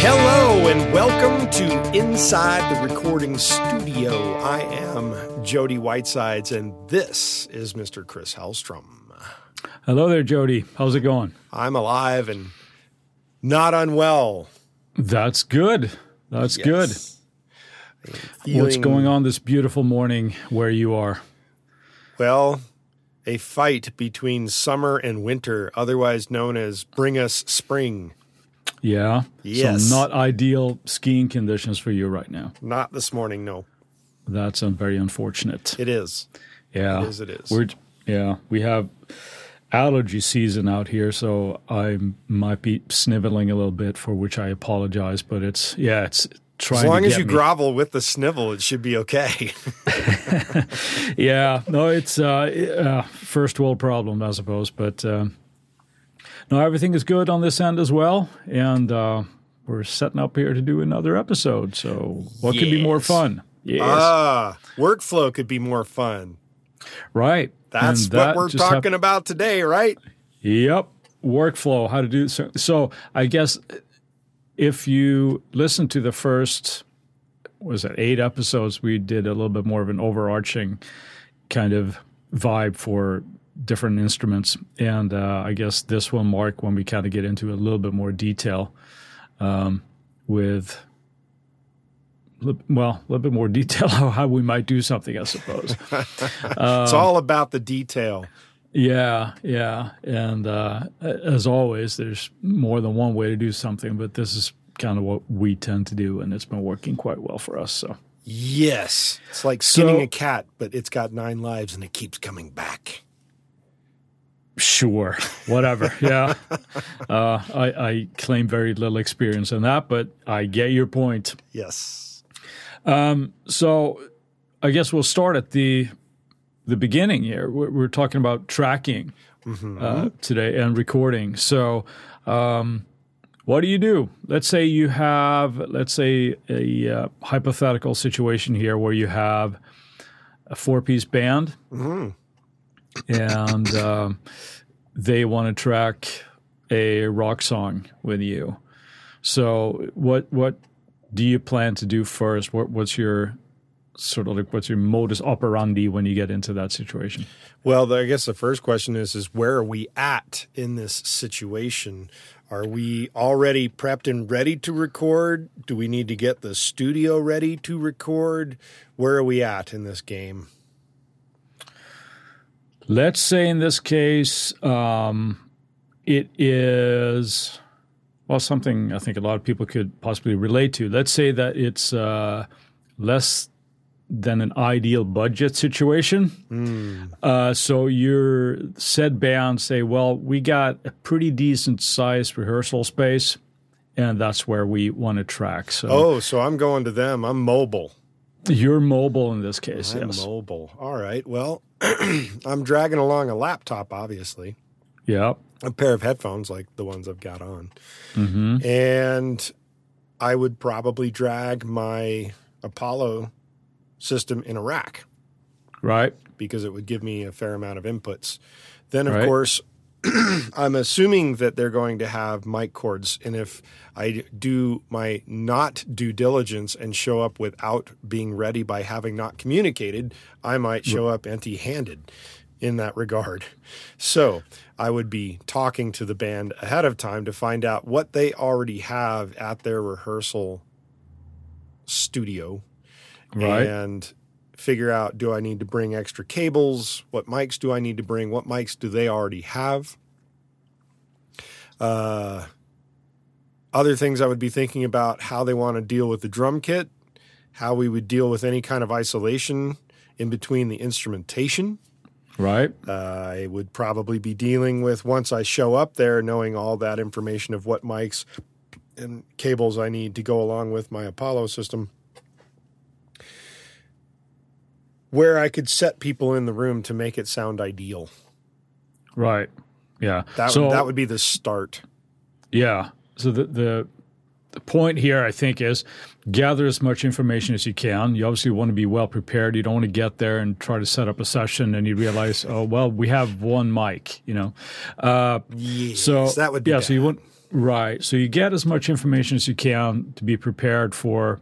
Hello and welcome to Inside the Recording Studio. I am Jody Whitesides and this is Mr. Chris Hellstrom. Hello there, Jody. How's it going? I'm alive and not unwell. That's good. That's good. What's going on this beautiful morning where you are? Well, a fight between summer and winter, otherwise known as Bring Us Spring. Yeah. Yes. So not ideal skiing conditions for you right now. Not this morning, no. That's very unfortunate. It is. Yeah. It is. We have allergy season out here, so I might be sniveling a little bit, for which I apologize, but it's trying to get me. As long as you grovel with the snivel, it should be okay. Yeah. No, it's first world problem, I suppose, but no, everything is good on this end as well, and we're setting up here to do another episode, so what could be more fun? Yes. Workflow could be more fun. Right. That's what we're talking about today, right? Yep. Workflow, how to do so. So I guess if you listen to the first, 8 episodes, we did a little bit more of an overarching kind of vibe for different instruments, and I guess this will mark when we kind of get into a little bit more detail a little bit more detail how we might do something, I suppose. It's all about the detail. Yeah. And as always, there's more than one way to do something, but this is kind of what we tend to do, and it's been working quite well for us, so. Yes. It's like skinning a cat, but it's got 9 lives and it keeps coming back. Sure. Whatever. Yeah. I claim very little experience in that, but I get your point. Yes. So I guess we'll start at the beginning here. We're talking about tracking today and recording. So what do you do? Let's say you have, a hypothetical situation here where you have a 4-piece band. Mm-hmm. And they want to track a rock song with you. So what do you plan to do first? What's your modus operandi when you get into that situation? Well, I guess the first question is where are we at in this situation? Are we already prepped and ready to record? Do we need to get the studio ready to record? Where are we at in this game? Let's say in this case, it is, something I think a lot of people could possibly relate to. Let's say that it's less than an ideal budget situation. So your said band say, well, we got a pretty decent sized rehearsal space, and that's where we want to track. So I'm going to them. I'm mobile. You're mobile in this case, yes. I'm mobile. All right, well. I'm dragging along a laptop, obviously. Yeah. A pair of headphones like the ones I've got on. Mm-hmm. And I would probably drag my Apollo system in a rack. Right. Because it would give me a fair amount of inputs. Then, of course, I'm assuming that they're going to have mic cords. And if I do my not due diligence and show up without being ready by having not communicated, I might show up empty-handed in that regard. So I would be talking to the band ahead of time to find out what they already have at their rehearsal studio. Right. And figure out, do I need to bring extra cables? What mics do I need to bring? What mics do they already have? Other things I would be thinking about, how they want to deal with the drum kit, how we would deal with any kind of isolation in between the instrumentation. Right. I would probably be dealing with, once I show up there, knowing all that information of what mics and cables I need to go along with my Apollo system, where I could set people in the room to make it sound ideal. Right. Yeah. That would be the start. Yeah. So the point here, I think, is gather as much information as you can. You obviously want to be well prepared. You don't want to get there and try to set up a session and you realize, we have one mic, you know. So that would be bad. So you want Right. So you get as much information as you can to be prepared for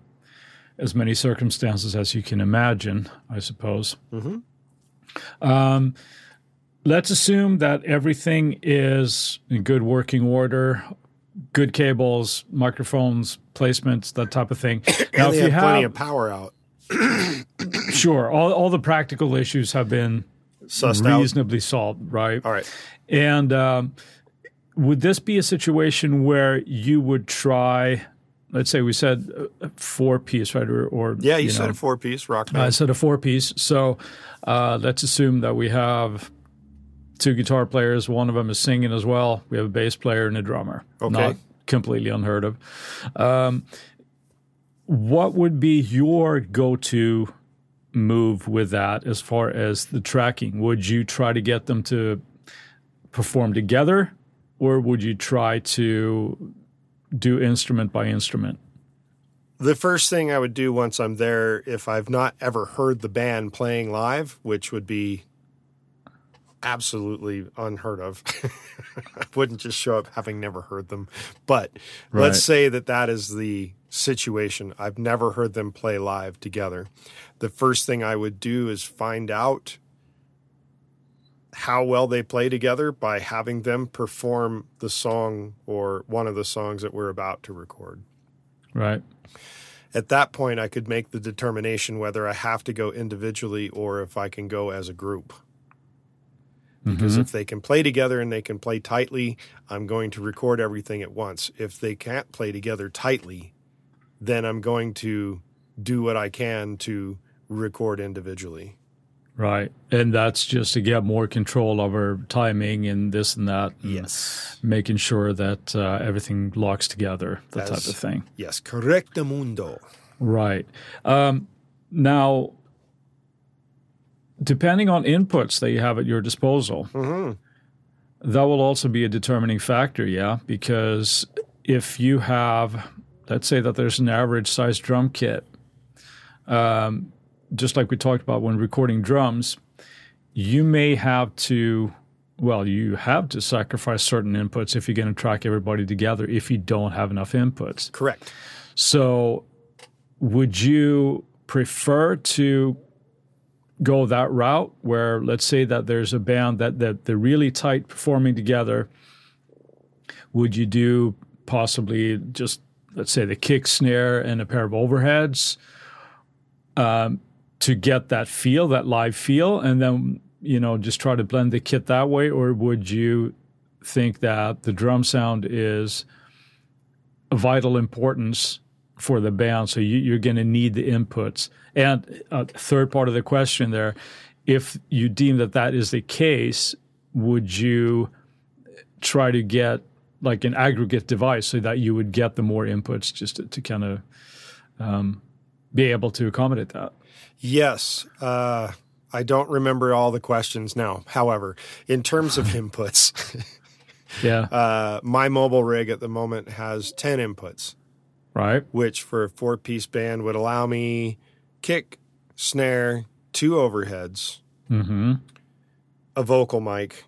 as many circumstances as you can imagine, I suppose. Mm-hmm. Let's assume that everything is in good working order, good cables, microphones, placements, that type of thing. Now, if you have plenty of power out. Sure. All the practical issues have been reasonably solved, right? All right. And would this be a situation where you would try, let's say we said a four-piece, right? Or yeah, you said a four-piece, rock band. I said a four-piece. So let's assume that we have two guitar players. One of them is singing as well. We have a bass player and a drummer. Okay. Not completely unheard of. What would be your go-to move with that as far as the tracking? Would you try to get them to perform together, or would you try to do instrument by instrument? The first thing I would do once I'm there, if I've not ever heard the band playing live, which would be absolutely unheard of. I wouldn't just show up having never heard them. But let's say that is the situation. I've never heard them play live together. The first thing I would do is find out how well they play together by having them perform the song or one of the songs that we're about to record. Right. At that point, I could make the determination whether I have to go individually or if I can go as a group. Because if they can play together and they can play tightly, I'm going to record everything at once. If they can't play together tightly, then I'm going to do what I can to record individually. Right. And that's just to get more control over timing and this and that. And yes. Making sure that everything locks together, that type of thing. Yes. Correcto mundo. Right. Now, depending on inputs that you have at your disposal, that will also be a determining factor, yeah? Because if you have, let's say that there's an average size drum kit, just like we talked about when recording drums, you may have to, you have to sacrifice certain inputs if you're going to track everybody together if you don't have enough inputs. Correct. So would you prefer to go that route where let's say that there's a band that they're really tight performing together? Would you do possibly just, let's say, the kick, snare, and a pair of overheads to get that feel, that live feel, and then, just try to blend the kit that way? Or would you think that the drum sound is of vital importance for the band, so you're going to need the inputs? And third part of the question there, if you deem that is the case, would you try to get like an aggregate device so that you would get the more inputs just to kind of be able to accommodate that? Yes. I don't remember all the questions now. However, in terms of inputs, my mobile rig at the moment has 10 inputs. Right. Which for a four-piece band would allow me kick, snare, two overheads, a vocal mic.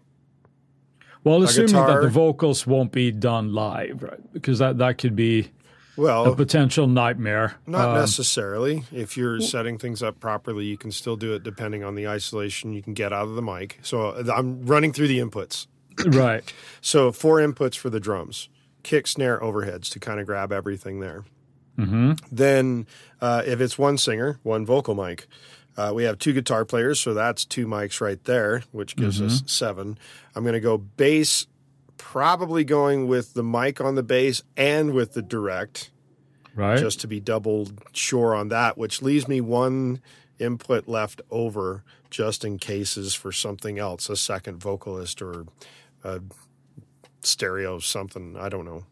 Well, assuming that the vocals won't be done live, right? Because that could be a potential nightmare. Not necessarily. If you're setting things up properly, you can still do it depending on the isolation you can get out of the mic. So I'm running through the inputs. Right. So 4 inputs for the drums. Kick, snare, overheads to kind of grab everything there. Then if it's one singer, one vocal mic, we have 2 guitar players, so that's 2 mics right there, which gives us 7. I'm going to go bass, probably going with the mic on the bass and with the direct, right? Just to be double sure on that, which leaves me 1 input left over just in cases for something else, a second vocalist or a stereo something, I don't know.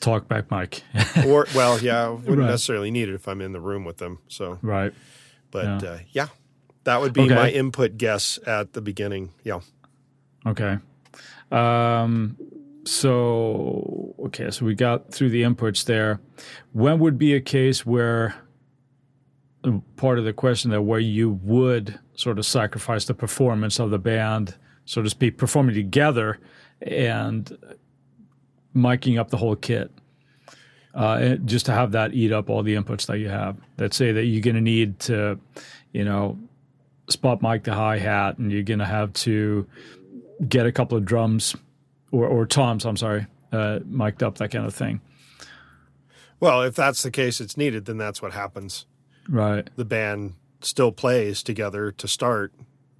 Talkback mic. Or, wouldn't necessarily need it if I'm in the room with them. So right. But, that would be my input guess at the beginning. Yeah. Okay. So we got through the inputs there. When would be a case where, part of the question there, where you would sort of sacrifice the performance of the band, so to speak, performing together, and miking up the whole kit just to have that eat up all the inputs that you have. Let's say that you're going to need to, you know, spot mic the hi-hat, and you're going to have to get a couple of drums or toms, I'm sorry, mic'd up, that kind of thing. Well, if that's the case, it's needed, then that's what happens. Right. The band still plays together to start.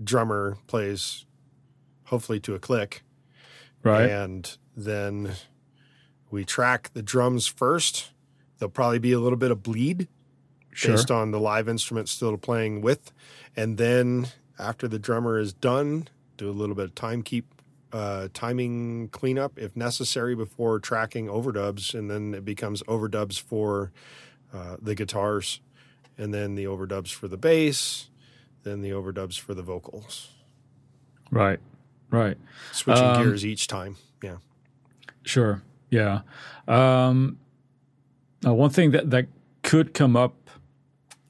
Drummer plays hopefully to a click. Right. And then we track the drums first. There'll probably be a little bit of bleed based on the live instrument still playing with. And then after the drummer is done, do a little bit of timing cleanup if necessary before tracking overdubs, and then it becomes overdubs for the guitars, and then the overdubs for the bass, then the overdubs for the vocals. Right, right. Switching gears each time, yeah. Sure, yeah. One thing that could come up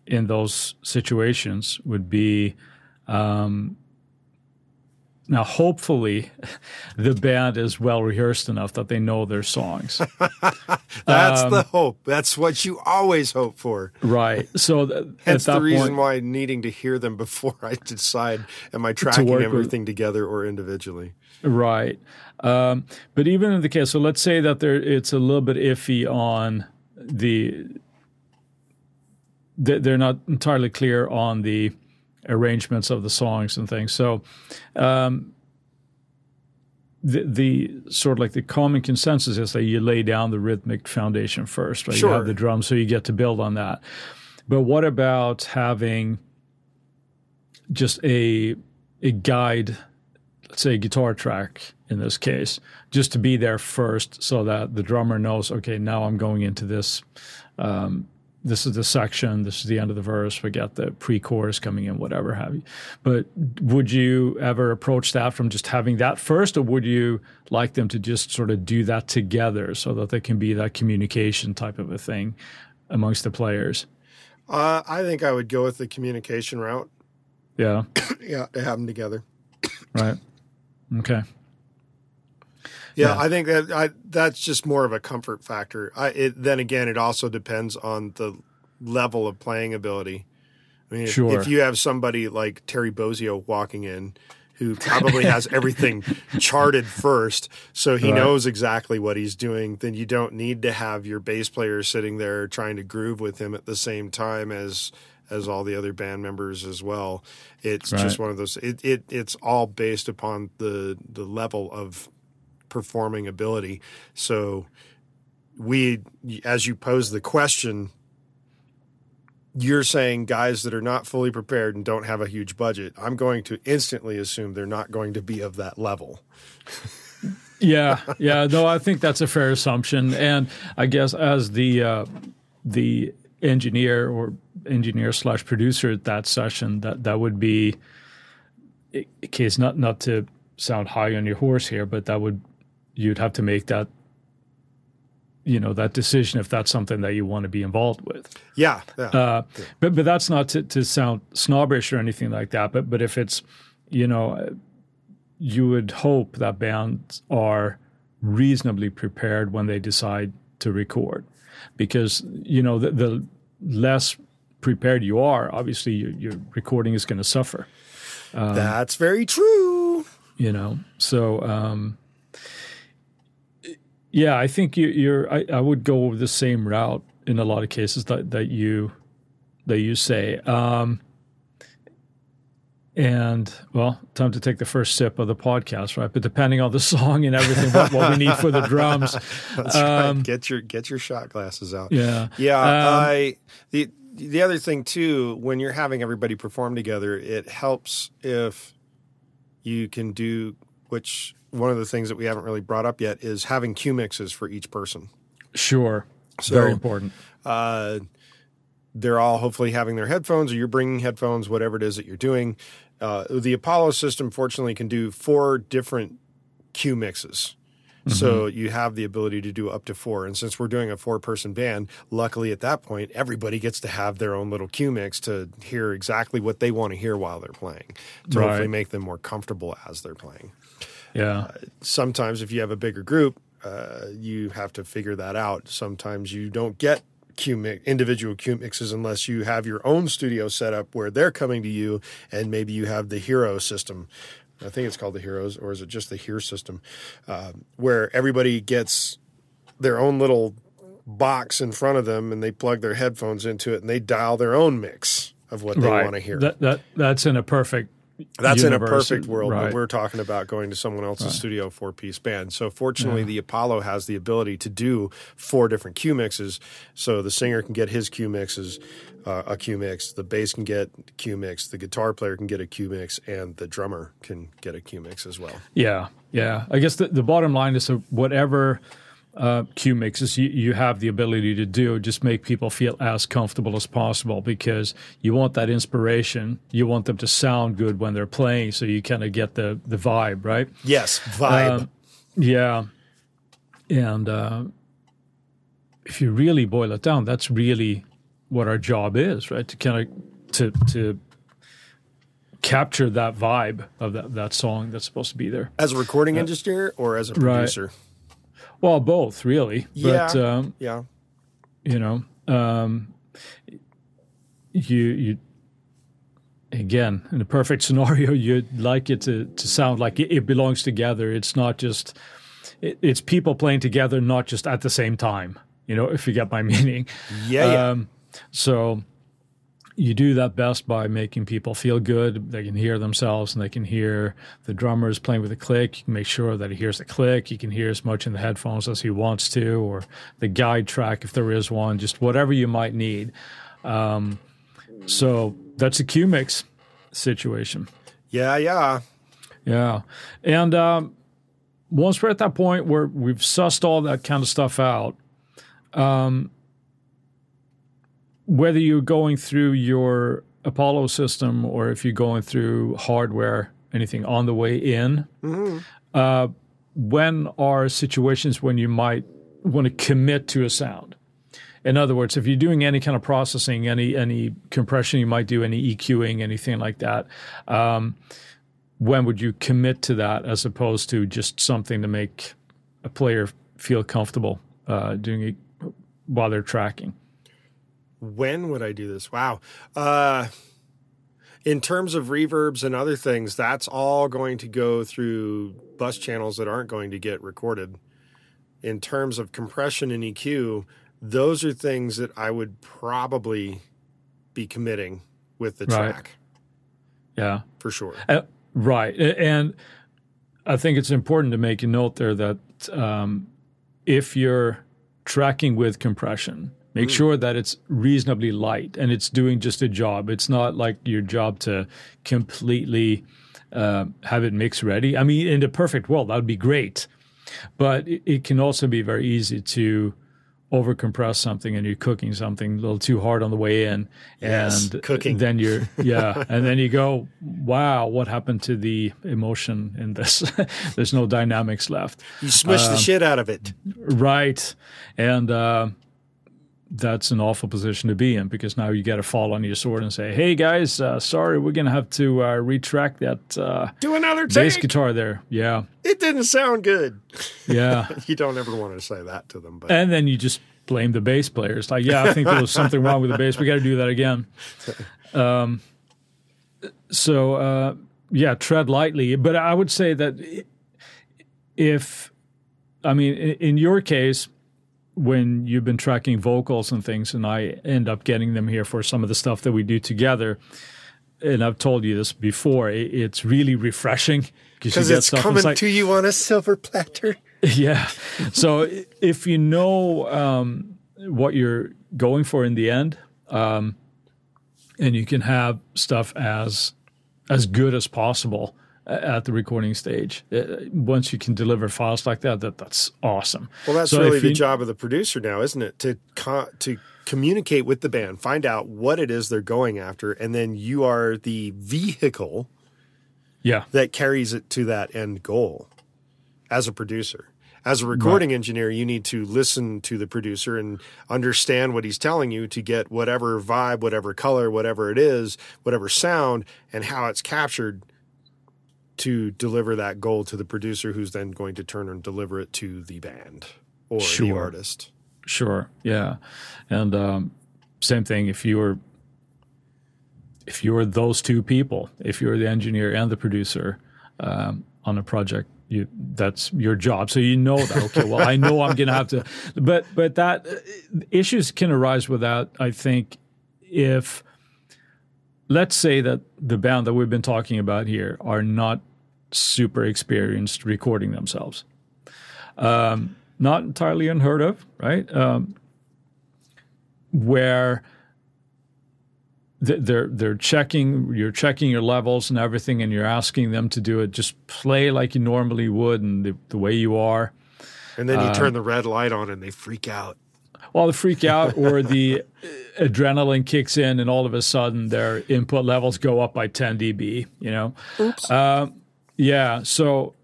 in those situations would be now, hopefully, the band is well-rehearsed enough that they know their songs. That's the hope. That's what you always hope for. Right. So that's the reason why needing to hear them before I decide, am I tracking everything together or individually? Right. But even in the case, so let's say that it's a little bit iffy on they're not entirely clear on the arrangements of the songs and things. So the sort of like the common consensus is that you lay down the rhythmic foundation first, right? Sure. You have the drums, so you get to build on that. But what about having just a guide, let's say a guitar track in this case, just to be there first so that the drummer knows, okay, now I'm going into this this is the section, this is the end of the verse, forget the pre-chorus coming in, whatever have you. But would you ever approach that from just having that first, or would you like them to just sort of do that together so that there can be that communication type of a thing amongst the players? I think I would go with the communication route. Yeah. Yeah, to have them together. Right. Okay. Yeah, I think that that's just more of a comfort factor. Then again, it also depends on the level of playing ability. I mean, if you have somebody like Terry Bozio walking in who probably has everything charted first, so he knows exactly what he's doing, then you don't need to have your bass player sitting there trying to groove with him at the same time as all the other band members as well. It's just one of those. It's all based upon the level of performing ability. So as you pose the question, you're saying guys that are not fully prepared and don't have a huge budget, I'm going to instantly assume they're not going to be of that level. Yeah. No, I think that's a fair assumption. And I guess as the engineer or engineer/producer at that session, that would be a case, not to sound high on your horse here, but you'd have to make that, you know, that decision if that's something that you want to be involved with. Yeah. But that's not to sound snobbish or anything like that. But if it's, you know, you would hope that bands are reasonably prepared when they decide to record, because, you know, the less prepared you are, obviously your recording is going to suffer. That's very true. You know, so yeah, I think you're. I would go the same route in a lot of cases that you say. And well, time to take the first sip of the podcast, right? But depending on the song and everything, what we need for the drums. That's right. Get your shot glasses out. Yeah. The other thing too, when you're having everybody perform together, it helps if you can do, which one of the things that we haven't really brought up yet is having cue mixes for each person. Sure. So, very important. They're all hopefully having their headphones, or you're bringing headphones, whatever it is that you're doing. The Apollo system, fortunately, can do 4 different cue mixes. Mm-hmm. So you have the ability to do up to 4. And since we're doing a 4-person band, luckily at that point, everybody gets to have their own little cue mix to hear exactly what they want to hear while they're playing, to hopefully make them more comfortable as they're playing. Yeah. Sometimes if you have a bigger group, you have to figure that out. Sometimes you don't get individual Q mixes unless you have your own studio set up where they're coming to you, and maybe you have the Hero system. I think it's called the Heroes, or is it just the Hear system, where everybody gets their own little box in front of them and they plug their headphones into it and they dial their own mix of what they want to hear. That's in a perfect universe. In a perfect world, but we're talking about going to someone else's studio four-piece band. So fortunately, the Apollo has the ability to do four different Q mixes. So the singer can get his Q mixes, a Q mix, the bass can get a Q mix, the guitar player can get a Q mix, and the drummer can get a Q mix as well. Yeah, yeah. I guess the bottom line is whatever Q mixes you have the ability to do, just make people feel as comfortable as possible, because you want that inspiration, you want them to sound good when they're playing, so you kind of get the vibe, right? Yes, vibe. Yeah, and if you really boil it down, that's really what our job is, right? To kind of to capture that vibe of that song that's supposed to be there. As a recording engineer or as a producer? Right. Well, both, really. Yeah. But, you know, you again, in a perfect scenario, you'd like it to sound like it belongs together. It's not just it's people playing together, not just at the same time. You know, if you get my meaning. Yeah. So you do that best by making people feel good. They can hear themselves and they can hear the drummers playing with a click. You can make sure that he hears the click. You can hear as much in the headphones as he wants to, or the guide track if there is one, just whatever you might need. So that's a Q mix situation. Yeah. And once we're at that point where we've sussed all that kind of stuff out, whether you're going through your Apollo system or if you're going through hardware, anything on the way in, when are situations when you might want to commit to a sound? In other words, if you're doing any kind of processing, any compression you might do, any EQing, anything like that, when would you commit to that as opposed to just something to make a player feel comfortable doing it while they're tracking? When would I do this? Wow. In terms of reverbs and other things, that's all going to go through bus channels that aren't going to get recorded. In terms of compression and EQ, those are things that I would probably be committing with the track. Yeah. For sure. And I think it's important to make a note there that if you're tracking with compression, make sure that it's reasonably light and it's doing just a job. It's not like your job to completely have it mix ready. I mean, in the perfect world, that would be great. But it can also be very easy to overcompress something, and you're cooking something a little too hard on the way in. Yes, and cooking. Then you're, and then you go, wow, what happened to the emotion in this? There's no dynamics left. You smush the shit out of it. Right. And that's an awful position to be in, because now you got to fall on your sword and say, hey, guys, sorry, we're going to have to retract that do another take. Bass guitar there. Yeah. It didn't sound good. Yeah. You don't ever want to say that to them. But. And then you just blame the bass players. Like, yeah, I think there was something wrong with the bass. We got to do that again. So, tread lightly. But I would say that in your case, when you've been tracking vocals and things, and I end up getting them here for some of the stuff that we do together, and I've told you this before, it's really refreshing. Because it's coming to you on a silver platter. Yeah. So if you know what you're going for in the end, and you can have stuff as good as possible at the recording stage. Once you can deliver files like that's awesome. Well, that's really the job of the producer now, isn't it? To communicate with the band, find out what it is they're going after, and then you are the vehicle that carries it to that end goal as a producer. As a recording engineer, you need to listen to the producer and understand what he's telling you to get whatever vibe, whatever color, whatever it is, whatever sound, and how it's captured to deliver that goal to the producer, who's then going to turn and deliver it to the band or the artist. Sure. Yeah. And same thing if you're those two people, if you're the engineer and the producer on a project, that's your job. So you know that, okay, well, I know I'm going to have to, but that issues can arise with that. I think if, let's say that the band that we've been talking about here are not super experienced recording themselves. Not entirely unheard of, right? Where you're checking your levels and everything, and you're asking them to do it. Just play like you normally would and the way you are. And then you turn the red light on and they freak out. Well, they freak out, or the adrenaline kicks in and all of a sudden their input levels go up by 10 dB, you know? Oops. Yeah, so,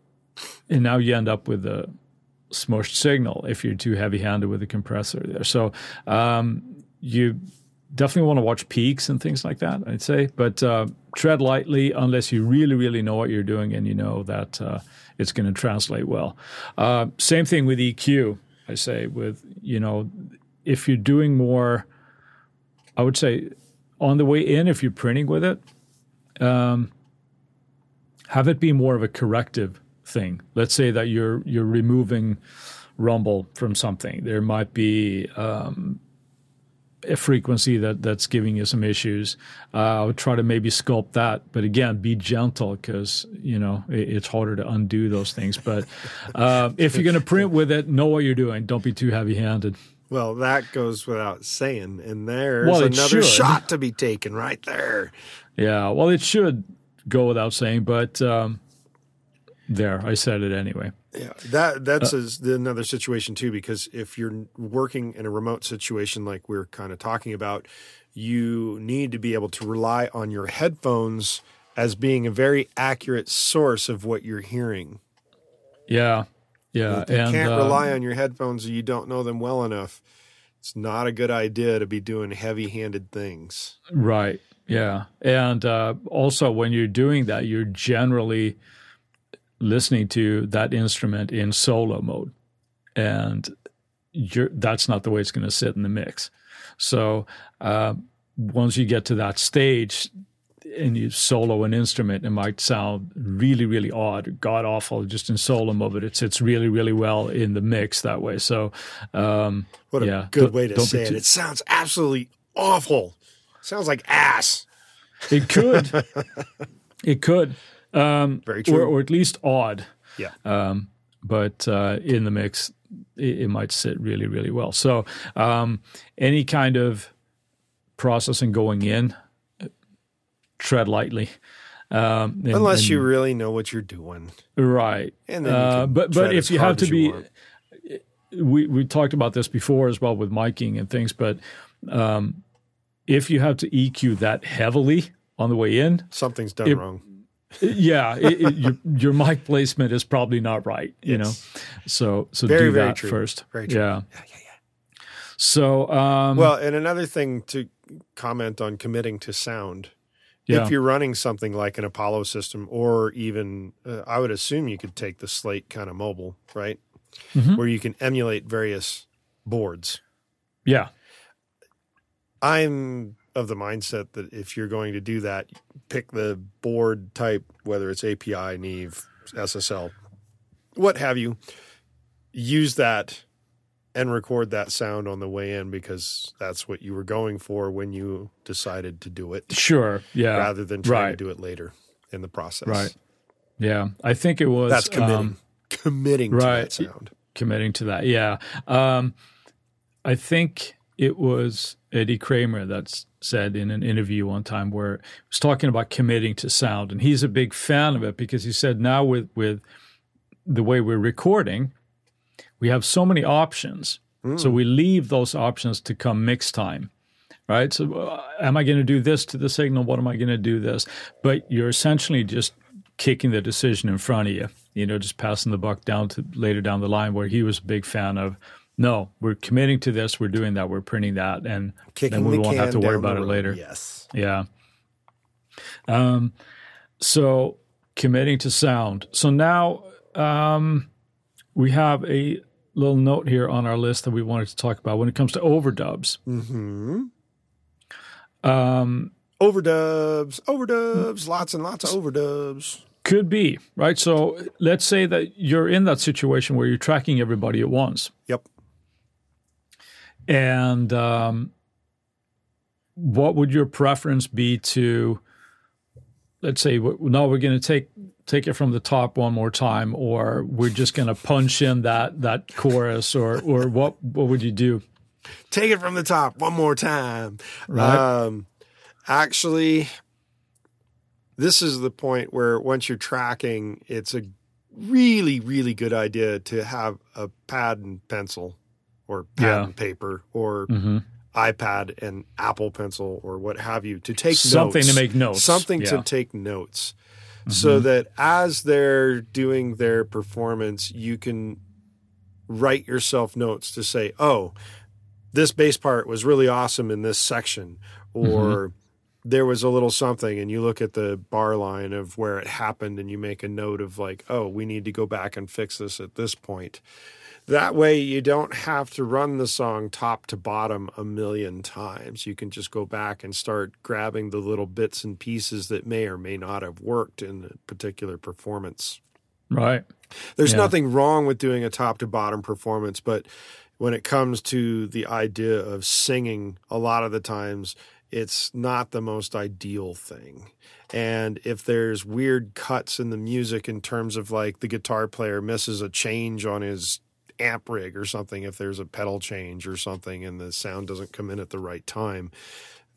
and now you end up with a smushed signal if you're too heavy-handed with a compressor there. So you definitely want to watch peaks and things like that, I'd say. But tread lightly unless you really, really know what you're doing and you know that it's going to translate well. Same thing with EQ, I say, with, you know, if you're doing more, I would say on the way in, if you're printing with it, have it be more of a corrective thing. Let's say that you're removing rumble from something. There might be a frequency that's giving you some issues. I would try to maybe sculpt that, but again, be gentle because you know it's harder to undo those things. But if you're going to print with it, know what you're doing. Don't be too heavy-handed. Well, that goes without saying. And there's another shot to be taken right there. Yeah. Well, it should go without saying, but there, I said it anyway. Yeah, that's another situation too, because if you're working in a remote situation like we're kind of talking about, you need to be able to rely on your headphones as being a very accurate source of what you're hearing. Yeah, yeah. If you can't rely on your headphones or you don't know them well enough, it's not a good idea to be doing heavy-handed things. Right, yeah. And also when you're doing that, you're generally listening to that instrument in solo mode, and that's not the way it's going to sit in the mix. So once you get to that stage and you solo an instrument, it might sound really, really odd, god awful, just in solo mode, but it sits really, really well in the mix that way. So What a good way to say it. It sounds absolutely awful. It sounds like ass. It could. It could. Very true. Or at least odd. Yeah. But in the mix, it might sit really, really well. So any kind of processing going in, tread lightly. Unless you really know what you're doing. Right. And then but if you have to be – we talked about this before as well with miking and things, but if you have to EQ that heavily on the way in – something's done wrong. Yeah, your mic placement is probably not right, you know. So very, do that very first. Very true. Yeah. So well, and another thing to comment on committing to sound. Yeah. If you're running something like an Apollo system, or even I would assume you could take the Slate kind of mobile, right? Mm-hmm. Where you can emulate various boards. Yeah. I'm of the mindset that if you're going to do that, pick the board type, whether it's API, Neve, SSL, what have you, use that and record that sound on the way in, because that's what you were going for when you decided to do it. Sure, yeah. Rather than trying to do it later in the process. Right, yeah. I think it was... That's committing. Committing to that sound. Committing to that, yeah. I think it was Eddie Kramer that's said in an interview one time where he was talking about committing to sound, and he's a big fan of it because he said now with the way we're recording, we have so many options. So we leave those options to come mix time, right? So am I going to do this to the signal? What am I going to do this? But you're essentially just kicking the decision in front of you, you know, just passing the buck down to later down the line, where he was a big fan of, no, we're committing to this, we're doing that, we're printing that, and then we won't have to worry about it later. Yes. Yeah. So committing to sound. So now we have a little note here on our list that we wanted to talk about when it comes to overdubs. Mm-hmm. Overdubs, lots and lots of overdubs. Could be, right? So let's say that you're in that situation where you're tracking everybody at once. Yep. And what would your preference be to, let's say, now we're going to take it from the top one more time, or we're just going to punch in that chorus, or what would you do? Take it from the top one more time. Right. Actually, this is the point where once you're tracking, it's a really, really good idea to have a pad and pencil or pad and paper or iPad and Apple Pencil or what have you to take notes. Something to make notes. To take notes so that as they're doing their performance, you can write yourself notes to say, oh, this bass part was really awesome in this section, or there was a little something, and you look at the bar line of where it happened and you make a note of like, oh, we need to go back and fix this at this point. That way you don't have to run the song top to bottom a million times. You can just go back and start grabbing the little bits and pieces that may or may not have worked in a particular performance. Right. There's nothing wrong with doing a top to bottom performance, but when it comes to the idea of singing, a lot of the times it's not the most ideal thing. And if there's weird cuts in the music in terms of like the guitar player misses a change on his amp rig or something, if there's a pedal change or something and the sound doesn't come in at the right time,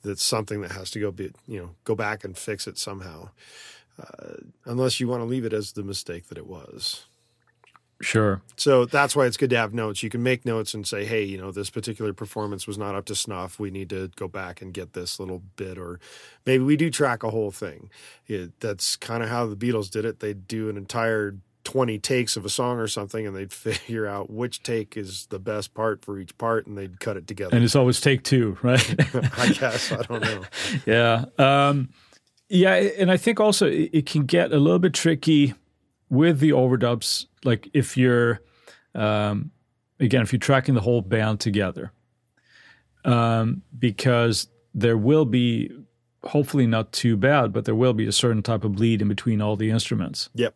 that's something that has to go back and fix it somehow. Unless you want to leave it as the mistake that it was. Sure. So that's why it's good to have notes. You can make notes and say, hey, this particular performance was not up to snuff. We need to go back and get this little bit, or maybe we do track a whole thing. That's kind of how the Beatles did it. They'd do an entire 20 takes of a song or something, and they'd figure out which take is the best part for each part, and they'd cut it together. And it's always take two, right? I guess. I don't know. Yeah. Yeah, and I think also it can get a little bit tricky with the overdubs, like if you're, if you're tracking the whole band together, because there will be, hopefully not too bad, but there will be a certain type of bleed in between all the instruments. Yep.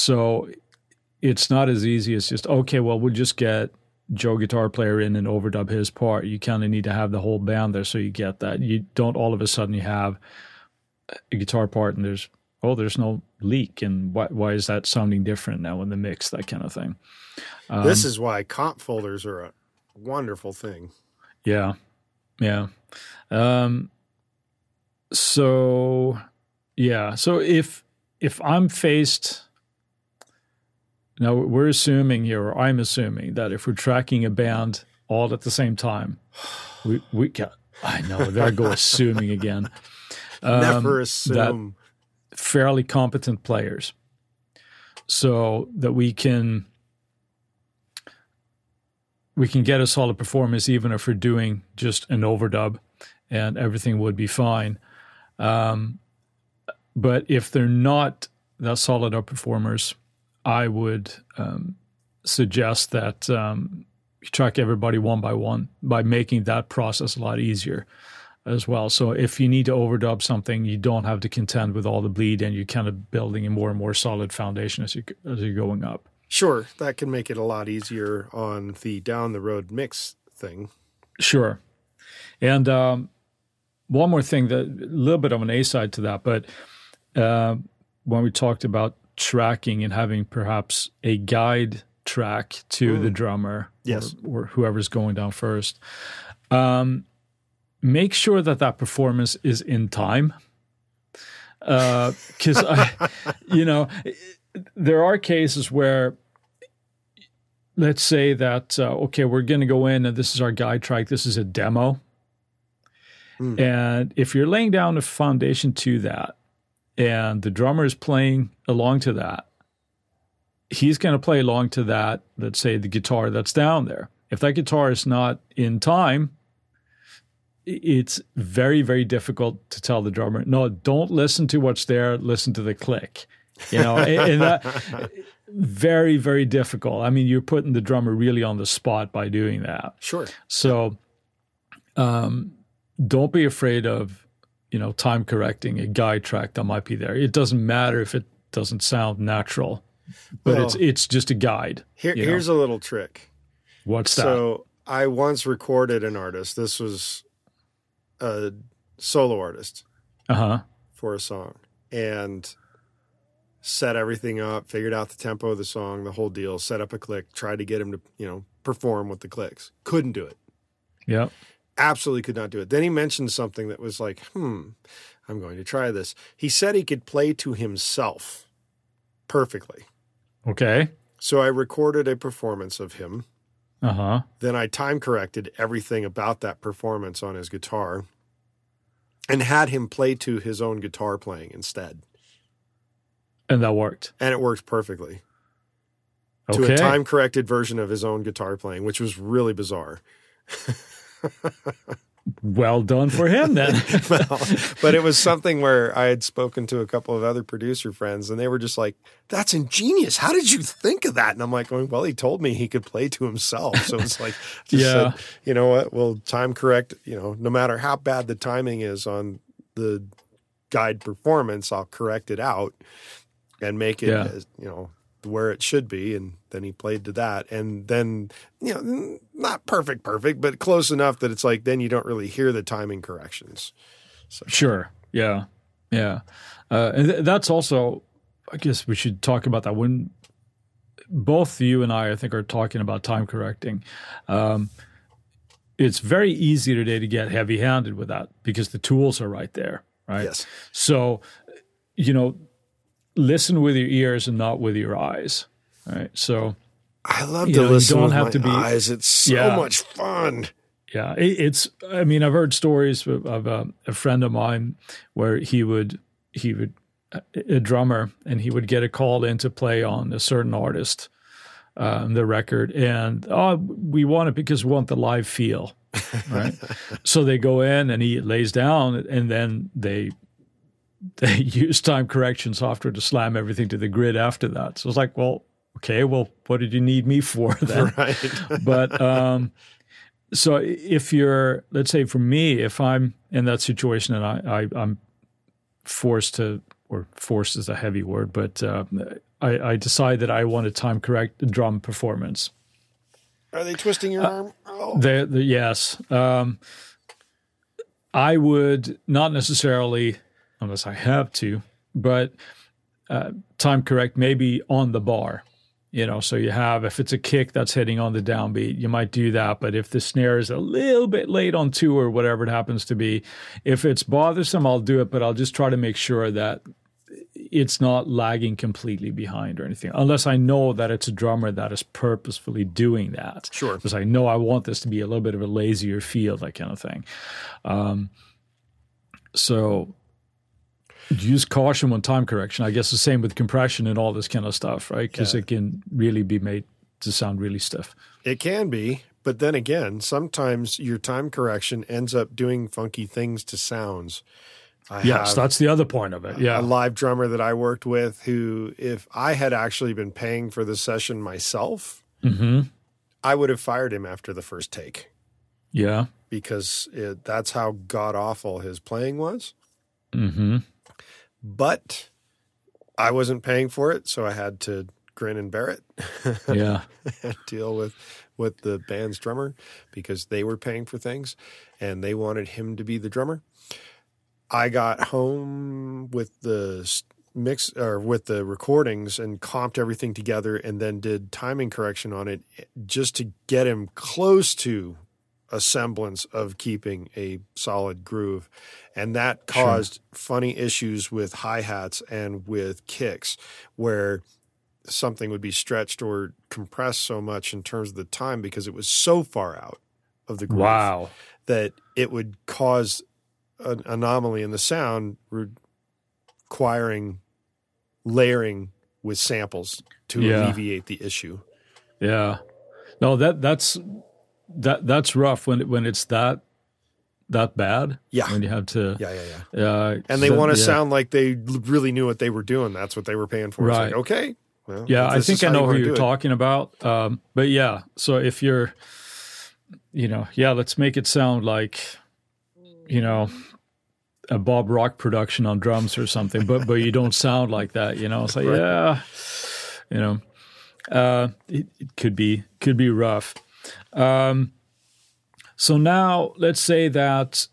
So it's not as easy as just, okay, well, we'll just get Joe guitar player in and overdub his part. You kind of need to have the whole band there so you get that. You don't all of a sudden you have a guitar part and there's no leak, and why is that sounding different now in the mix, that kind of thing. This is why comp folders are a wonderful thing. Yeah, yeah. So if I'm faced – now we're assuming here, or I'm assuming, that if we're tracking a band all at the same time, we got – I know, there I go assuming again. Never assume. Fairly competent players, so that we can get a solid performance even if we're doing just an overdub and everything would be fine. But if they're not that solid of performers, I would suggest that you track everybody one by one by making that process a lot easier as well. So if you need to overdub something, you don't have to contend with all the bleed, and you're kind of building a more and more solid foundation as you're going up. Sure, that can make it a lot easier on the down the road mix thing. Sure, and one more thing, that a little bit of an A side to that, but when we talked about tracking and having perhaps a guide track to the drummer, yes, or whoever's going down first. Make sure that performance is in time, because there are cases where, let's say that we're going to go in and this is our guide track, this is a demo, and if you're laying down a foundation to that, and the drummer is playing along to that, he's going to play along to that. Let's say the guitar that's down there. If that guitar is not in time, it's very, very difficult to tell the drummer, no, don't listen to what's there, listen to the click. You know, and that, very, very difficult. I mean, you're putting the drummer really on the spot by doing that. Sure. So don't be afraid of, you know, time correcting a guide track that might be there. It doesn't matter if it doesn't sound natural, but it's just a guide. Here's a little trick. What's that? So I once recorded an artist. This was a solo artist for a song. And set everything up, figured out the tempo of the song, the whole deal, set up a click, tried to get him to, you know, perform with the clicks. Couldn't do it. Yeah. Absolutely could not do it. Then he mentioned something that was like, I'm going to try this. He said he could play to himself perfectly. Okay. So I recorded a performance of him. Then I time corrected everything about that performance on his guitar and had him play to his own guitar playing instead. And that worked. And it worked perfectly. Okay. To a time-corrected version of his own guitar playing, which was really bizarre. Well done for him, then. Well, but it was something where I had spoken to a couple of other producer friends, and they were just like, that's ingenious. How did you think of that? And I'm like, well, he told me he could play to himself. So it's like, said, you know what, we'll time-correct, you know, no matter how bad the timing is on the guide performance, I'll correct it out. And make it, you know, where it should be. And then he played to that. And then, you know, not perfect, but close enough that it's like, then you don't really hear the timing corrections. So. Sure. Yeah. Yeah. And that's also, I guess we should talk about that. When both you and I think, are talking about time correcting, it's very easy today to get heavy-handed with that because the tools are right there, right? Yes. So, you know, listen with your ears and not with your eyes. All right. So I love to listen you don't have with my eyes. It's so much fun. Yeah. I mean, I've heard stories of a friend of mine where he would, a drummer, and he would get a call in to play on a certain artist, the record. And, we want it because we want the live feel. Right. So they go in and he lays down and then they use time correction software to slam everything to the grid after that. So it's like, well, okay, well, what did you need me for then? Right. But so if you're, let's say for me, if I'm in that situation and I'm forced to, or forced is a heavy word, but I decide that I want to time correct the drum performance. Are they twisting your arm? Oh. Yes. I would not necessarily... unless I have to, but time correct maybe on the bar, you know, so you have, if it's a kick that's hitting on the downbeat, you might do that. But if the snare is a little bit late on two or whatever it happens to be, if it's bothersome, I'll do it, but I'll just try to make sure that it's not lagging completely behind or anything, unless I know that it's a drummer that is purposefully doing that. Sure. Because I know I want this to be a little bit of a lazier feel, that kind of thing. So... use caution when time correction. I guess the same with compression and all this kind of stuff, right? Because it can really be made to sound really stiff. It can be. But then again, sometimes your time correction ends up doing funky things to sounds. Yes, that's the other point of it. Yeah. A live drummer that I worked with who, if I had actually been paying for the session myself, I would have fired him after the first take. Yeah. Because that's how god-awful his playing was. But I wasn't paying for it, so I had to grin and bear it. And deal with the band's drummer because they were paying for things and they wanted him to be the drummer. I got home with the mix or with the recordings and comped everything together and then did timing correction on it just to get him close to a semblance of keeping a solid groove. And that caused funny issues with hi-hats and with kicks where something would be stretched or compressed so much in terms of the time because it was so far out of the groove that it would cause an anomaly in the sound requiring layering with samples to alleviate the issue. No, that's rough when it's that that bad. Yeah. I mean, you have to. Yeah. And they want to sound like they really knew what they were doing. That's what they were paying for. Right. It's like, okay. Well, yeah, I think I know who you're talking about. But yeah, so if you're, let's make it sound like, a Bob Rock production on drums or something, but you don't sound like that, It's like, it could be rough. So now let's say that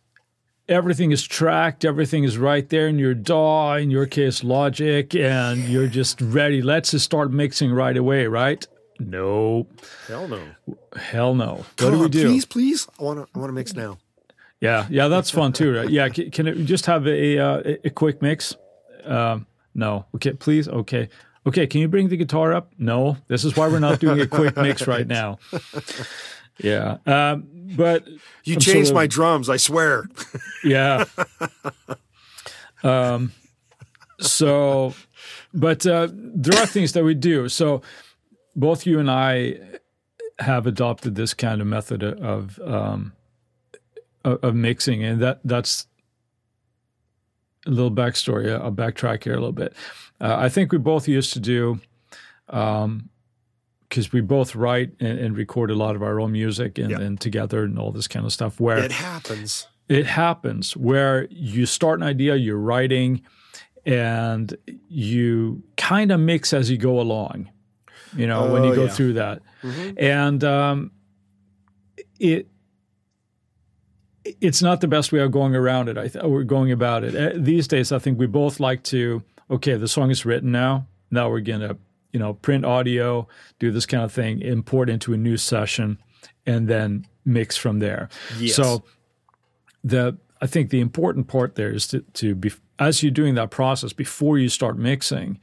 everything is tracked, everything is right there in your DAW, in your case, Logic, and you're just ready. Let's just start mixing right away, right? No. Hell no. Come what do we do? Please. I want to mix now. Yeah, that's fun too, right? Yeah, can it just have a quick mix? No. Okay, please? Okay, can you bring the guitar up? No. This is why we're not doing a quick mix right now. Yeah. But you changed my drums, I swear. Yeah. But there are things that we do. So both you and I have adopted this kind of method of mixing, and that's a little backstory. I'll backtrack here a little bit. I think we both used to do, because we both write and record a lot of our own music and together and all this kind of stuff. Where It happens where you start an idea, you're writing, and you kind of mix as you go along, when you go through that. Mm-hmm. And it's not the best way of going around it. We're going about it. These days, I think we both like to, the song is written now. Now we're going to, print audio, do this kind of thing, import into a new session, and then mix from there. Yes. So I think the important part there is to be, as you're doing that process, before you start mixing,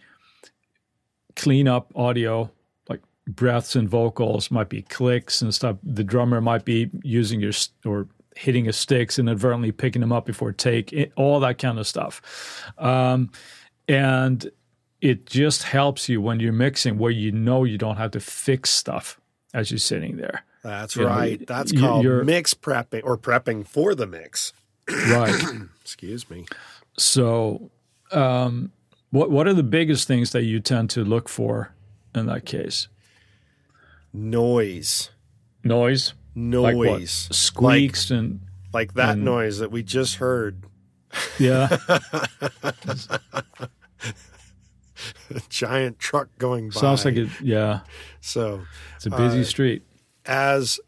clean up audio, like breaths and vocals, might be clicks and stuff. The drummer might be using or hitting his sticks and inadvertently picking them up before take, all that kind of stuff. And it just helps you when you're mixing where you don't have to fix stuff as you're sitting there. That's right. That's called mix prepping or prepping for the mix. Right. Excuse me. So what are the biggest things that you tend to look for in that case? Noise. Like what? Squeaks and... Like that noise that we just heard. Yeah. A giant truck going by. Sounds like it, yeah. So it's a busy street. As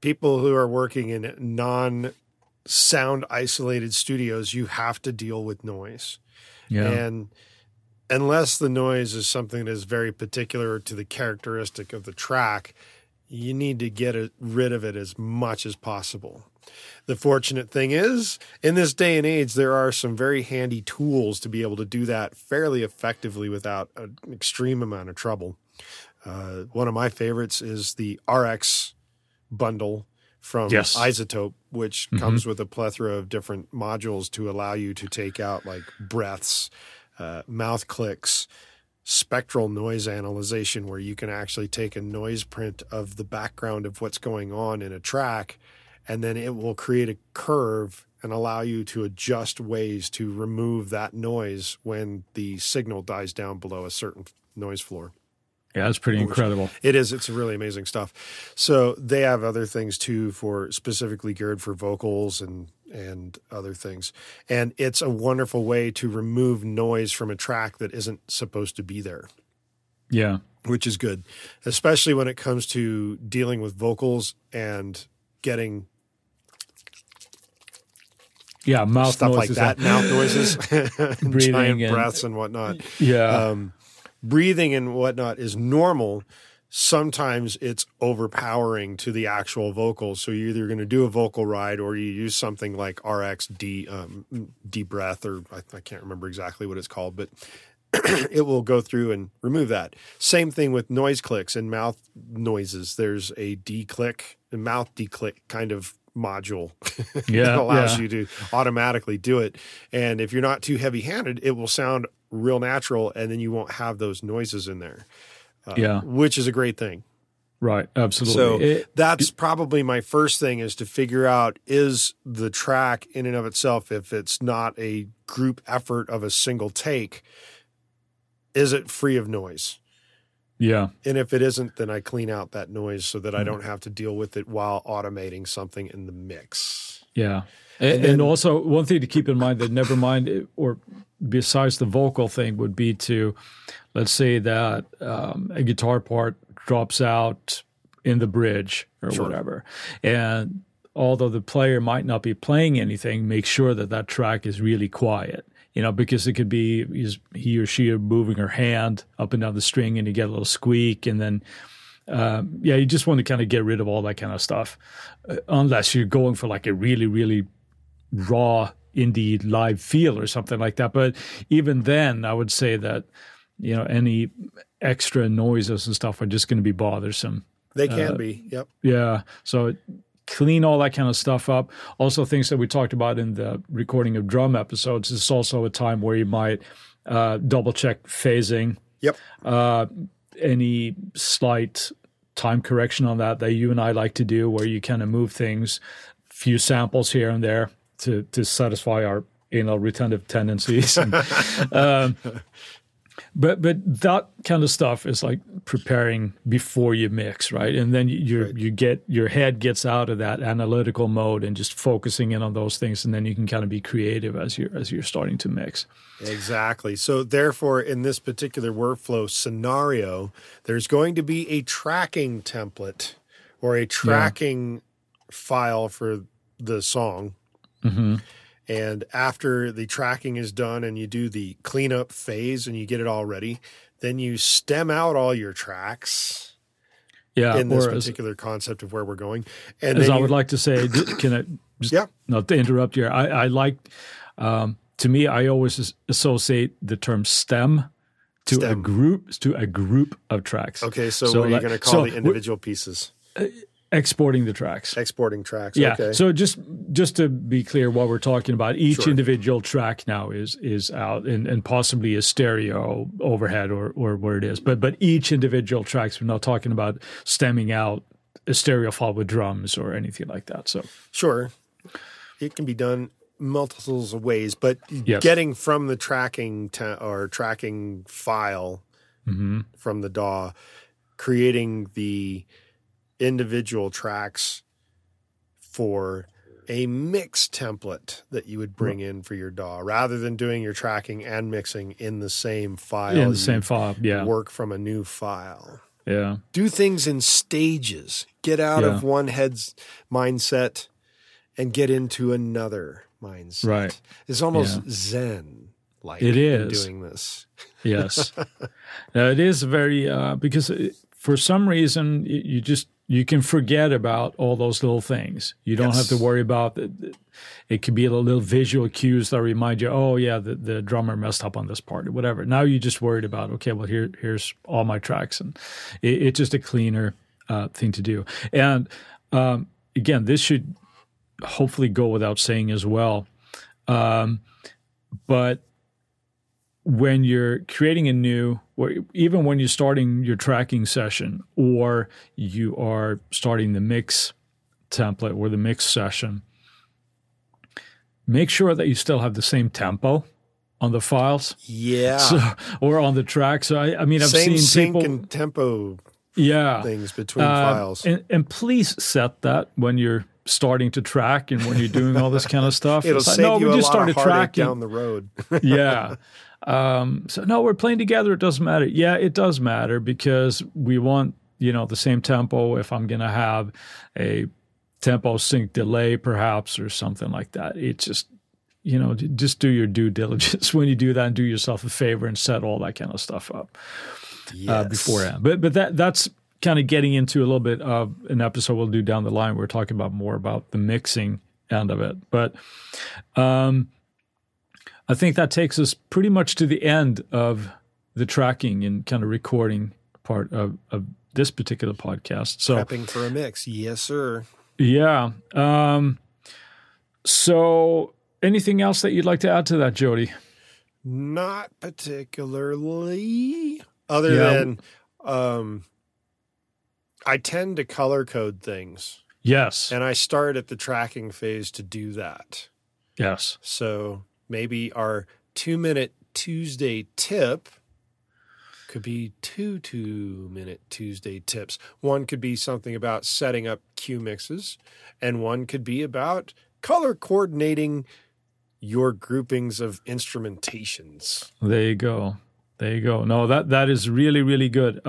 people who are working in non-sound isolated studios, you have to deal with noise. Yeah. And unless the noise is something that is very particular to the characteristic of the track, you need to get rid of it as much as possible. The fortunate thing is, in this day and age, there are some very handy tools to be able to do that fairly effectively without an extreme amount of trouble. One of my favorites is the RX bundle from iZotope, which comes with a plethora of different modules to allow you to take out like breaths, mouth clicks, spectral noise analyzation, where you can actually take a noise print of the background of what's going on in a track, and then it will create a curve and allow you to adjust ways to remove that noise when the signal dies down below a certain noise floor. Yeah, that's pretty incredible. It is. It's really amazing stuff. So they have other things too for specifically geared for vocals and other things. And it's a wonderful way to remove noise from a track that isn't supposed to be there. Yeah. Which is good, especially when it comes to dealing with vocals and getting mouth stuff noises like that, mouth noises, breathing, giant breaths and whatnot. Yeah, breathing and whatnot is normal. Sometimes it's overpowering to the actual vocals. So you're either going to do a vocal ride or you use something like RX deep breath, or I can't remember exactly what it's called, but it will go through and remove that. Same thing with noise clicks and mouth noises. There's a declick, a mouth declick kind of module that allows you to automatically do it. And if you're not too heavy-handed, it will sound real natural, and then you won't have those noises in there, which is a great thing. Right, absolutely. So that's probably my first thing, is to figure out, is the track in and of itself, if it's not a group effort of a single take, is it free of noise? Yeah. And if it isn't, then I clean out that noise so that I don't have to deal with it while automating something in the mix. Yeah. And also one thing to keep in mind that Nevermind, or besides the vocal thing, would be to, let's say that a guitar part drops out in the bridge or whatever. And although the player might not be playing anything, make sure that that track is really quiet. You know, because it could be he or she are moving her hand up and down the string and you get a little squeak. And then, you just want to kind of get rid of all that kind of stuff. Unless you're going for like a really, really raw indie live feel or something like that. But even then, I would say that, you know, any extra noises and stuff are just going to be bothersome. They can be, yep. Yeah, so clean all that kind of stuff up. Also, things that we talked about in the recording of drum episodes, it's also a time where you might double-check phasing. Yep. Any slight time correction on that you and I like to do, where you kind of move things, few samples here and there to satisfy our anal retentive tendencies. And, But that kind of stuff is like preparing before you mix, right? And then your head gets out of that analytical mode and just focusing in on those things, and then you can kind of be creative as you're starting to mix. Exactly. So therefore, in this particular workflow scenario, there's going to be a tracking template or a tracking file for the song. Mm-hmm. And after the tracking is done and you do the cleanup phase and you get it all ready, then you stem out all your tracks in this particular concept of where we're going. And as I would like to say, can I just not to interrupt you, I like to me, I always associate the term stem to a group of tracks. Okay, so what are you going to call the individual pieces? Exporting the tracks. Exporting tracks, yeah. Okay. So just to be clear what we're talking about, each individual track now is out and possibly a stereo overhead or where it is. But each individual tracks, we're not talking about stemming out a stereo file with drums or anything like that. So sure. It can be done multiples of ways, but getting from the tracking tracking file from the DAW, creating the individual tracks for a mix template that you would bring in for your DAW, rather than doing your tracking and mixing in the same file. In the same file, yeah. Work from a new file. Yeah. Do things in stages. Get out of one head's mindset and get into another mindset. Right. It's almost Zen-like. It is. Doing this. Yes. Now, it is very, because for some reason, you can forget about all those little things. You don't have to worry about it. It could be a little visual cues that remind you, oh, yeah, the drummer messed up on this part or whatever. Now you're just worried about, okay, well, here's all my tracks. And it's just a cleaner thing to do. And again, this should hopefully go without saying as well. But when you're creating a new, or even when you're starting your tracking session or you are starting the mix template or the mix session, make sure that you still have the same tempo on the files. Yeah. So, or on the track. So, I mean, I've seen people. Sync and tempo things between files. And please set that when you're starting to track and when you're doing all this kind of stuff. It'll save you a lot of heartache down the road. Yeah. So no, we're playing together. It doesn't matter. Yeah, it does matter, because we want, the same tempo. If I'm going to have a tempo sync delay, perhaps, or something like that, it's just, just do your due diligence when you do that, and do yourself a favor and set all that kind of stuff up beforehand. But that's kind of getting into a little bit of an episode we'll do down the line. We're talking about more about the mixing end of it, but I think that takes us pretty much to the end of the tracking and kind of recording part of this particular podcast. So prepping for a mix, yes, sir. Yeah. So anything else that you'd like to add to that, Jody? Not particularly, other than I tend to color code things. Yes. And I start at the tracking phase to do that. Yes. So maybe our 2-minute Tuesday tip could be two 2-minute Tuesday tips. One could be something about setting up cue mixes, and one could be about color coordinating your groupings of instrumentations. There you go. There you go. No, that is really, really good.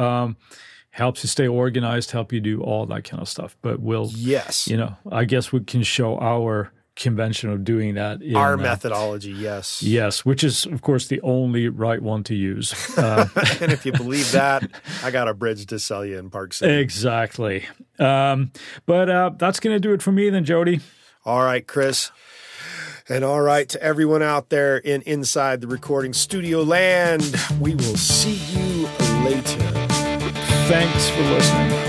Helps you stay organized, help you do all that kind of stuff. But we'll, yes, you know, I guess we can show our convention of doing that. Our methodology, yes. Yes, which is, of course, the only right one to use. And if you believe that, I got a bridge to sell you in Park City. Exactly. But that's going to do it for me then, Jody. All right, Chris. And all right to everyone out there inside the recording studio land, we will see you later. Thanks for listening.